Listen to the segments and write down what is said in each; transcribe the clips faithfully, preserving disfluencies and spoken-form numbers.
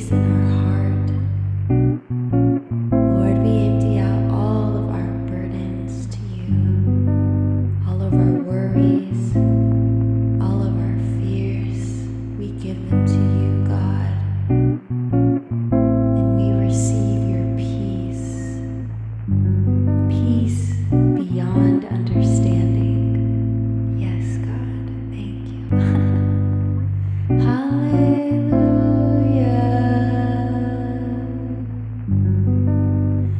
peace in our heart. Lord, we empty out all of our burdens to you, all of our worries, all of our fears. We give them to you, God, and we receive your peace, peace beyond understanding. Yes, God, thank you. Thank you, God. Hallelujah.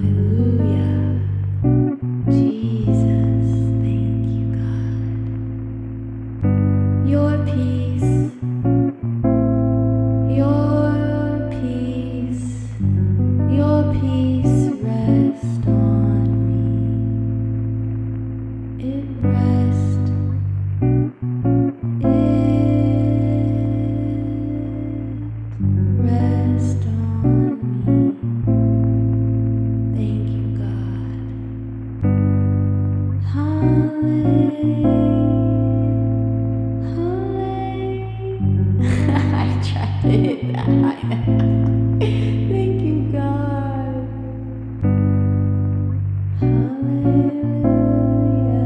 Hallelujah. Thank you for peace.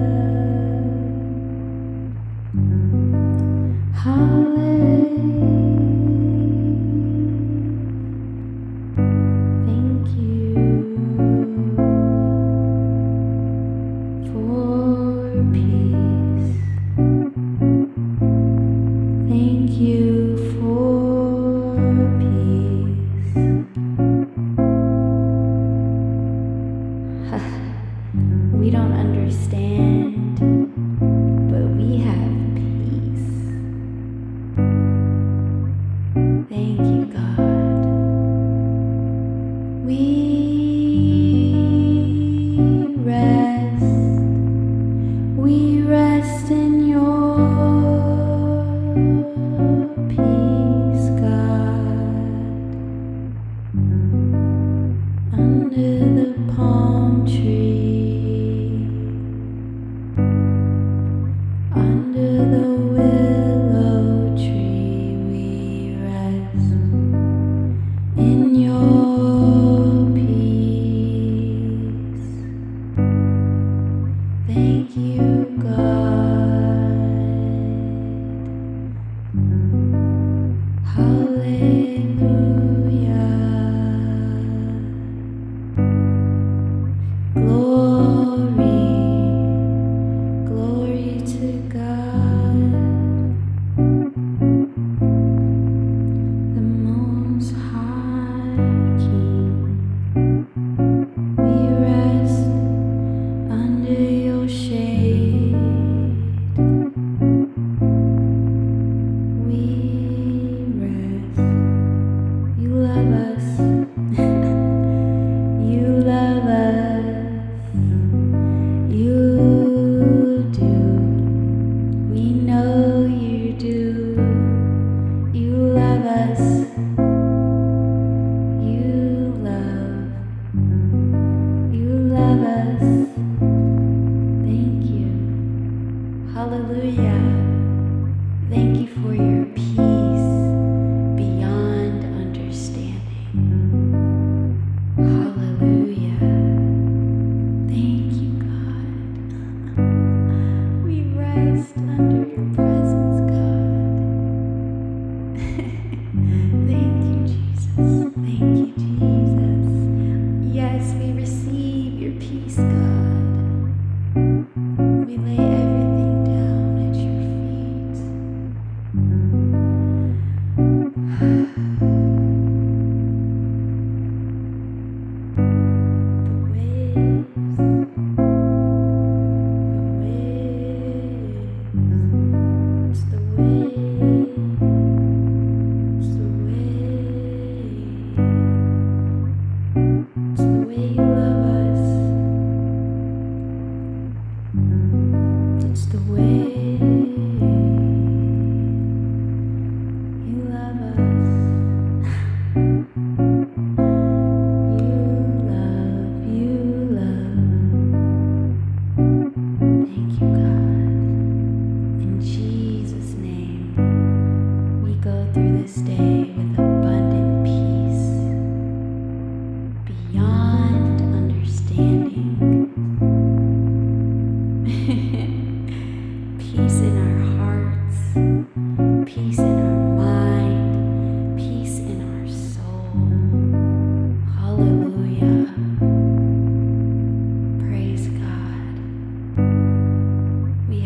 Thank you. We don't understand, but we have peace. Thank you, God. We rest, we rest in your peace, God, under the palm tree. Thank you, God. Hallelujah. Glory, glory to God, the Most High King. We rest under your shade. Hallelujah. Thank you for your peace beyond understanding. Hallelujah. Thank you, God. We rest under your presence, God. Thank you, Jesus. Thank you, Jesus. Yes, we receive your peace, God. We lay The waves, the waves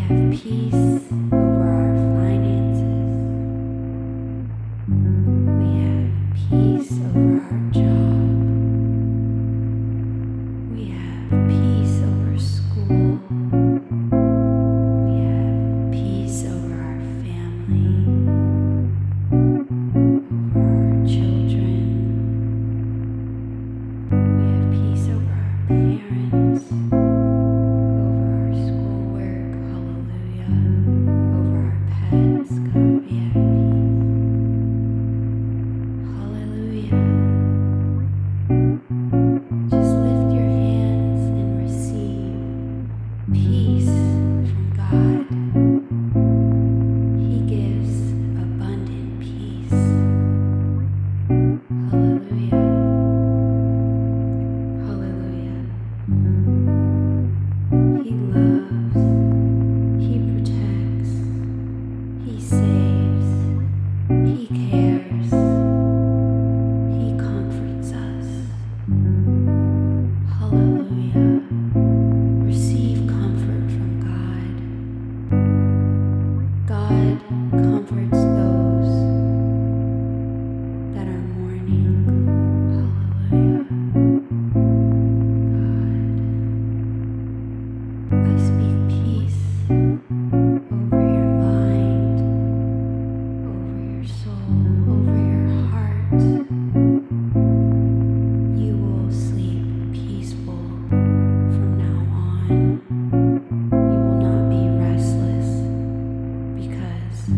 have peace over our finances. We have peace over our job. We have peace over school. We have peace over our family, over our children. We have peace over our parents. Because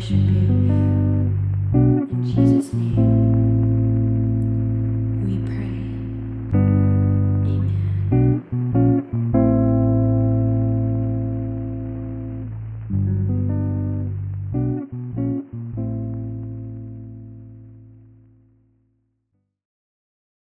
worship you.